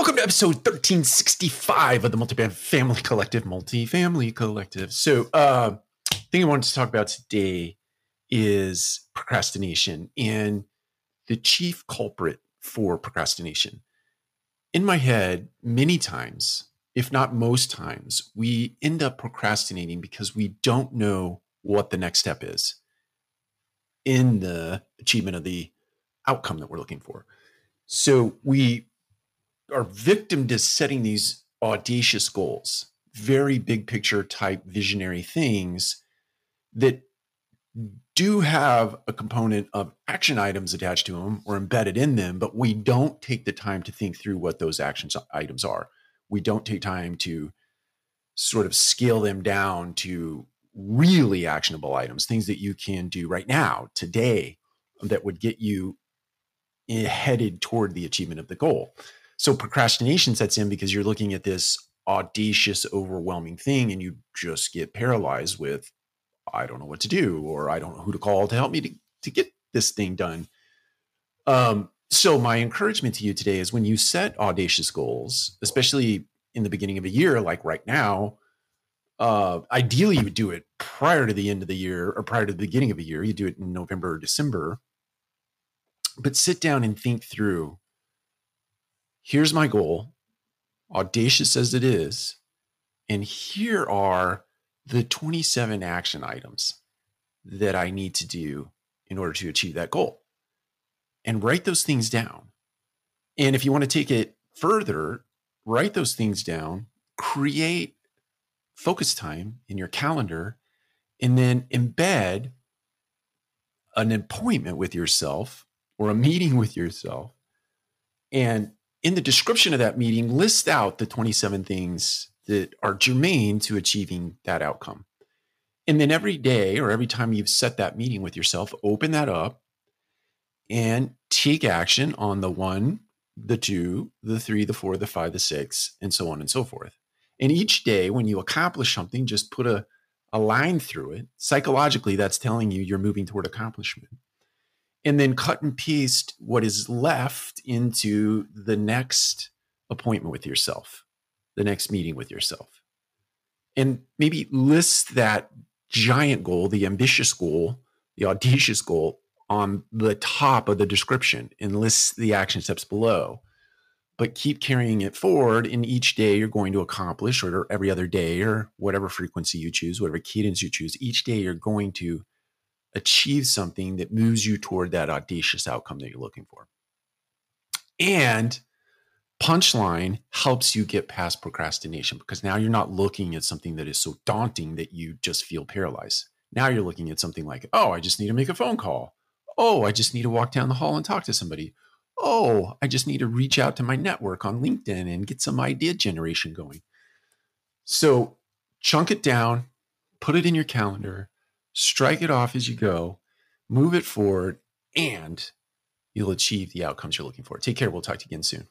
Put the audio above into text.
Welcome to episode 1365 of the Multifamily Collective. So thing I wanted to talk about today is procrastination and the chief culprit for procrastination. In my head, many times, if not most times, we end up procrastinating because we don't know what the next step is in the achievement of the outcome that we're looking for. So we are victim to setting these audacious goals, very big picture type visionary things that do have a component of action items attached to them or embedded in them, but we don't take the time to think through what those action items are. We don't take time to sort of scale them down to really actionable items, things that you can do right now, today, that would get you headed toward the achievement of the goal. So procrastination sets in because you're looking at this audacious, overwhelming thing and you just get paralyzed with, I don't know what to do, or I don't know who to call to help me to get this thing done. So my encouragement to you today is when you set audacious goals, especially in the beginning of a year, like right now, ideally you would do it prior to the end of the year or prior to the beginning of a year. You do it in November or December, but sit down and think through, here's my goal, audacious as it is, and here are the 27 action items that I need to do in order to achieve that goal. And write those things down. And if you want to take it further, write those things down, create focus time in your calendar, and then embed an appointment with yourself or a meeting with yourself. And in the description of that meeting, list out the 27 things that are germane to achieving that outcome. And then every day or every time you've set that meeting with yourself, open that up and take action on the 1, the 2, the 3, the 4, the 5, the 6, and so on and so forth. And each day when you accomplish something, just put a line through it. Psychologically, that's telling you you're moving toward accomplishment. And then cut and paste what is left into the next appointment with yourself, the next meeting with yourself. And maybe list that giant goal, the ambitious goal, the audacious goal on the top of the description and list the action steps below. But keep carrying it forward, and each day you're going to accomplish, or every other day, or whatever frequency you choose, whatever cadence you choose, each day you're going to achieve something that moves you toward that audacious outcome that you're looking for. And punchline helps you get past procrastination because now you're not looking at something that is so daunting that you just feel paralyzed. Now you're looking at something like, oh, I just need to make a phone call. Oh, I just need to walk down the hall and talk to somebody. Oh, I just need to reach out to my network on LinkedIn and get some idea generation going. So chunk it down, put it in your calendar, strike it off as you go, move it forward, and you'll achieve the outcomes you're looking for. Take care. We'll talk to you again soon.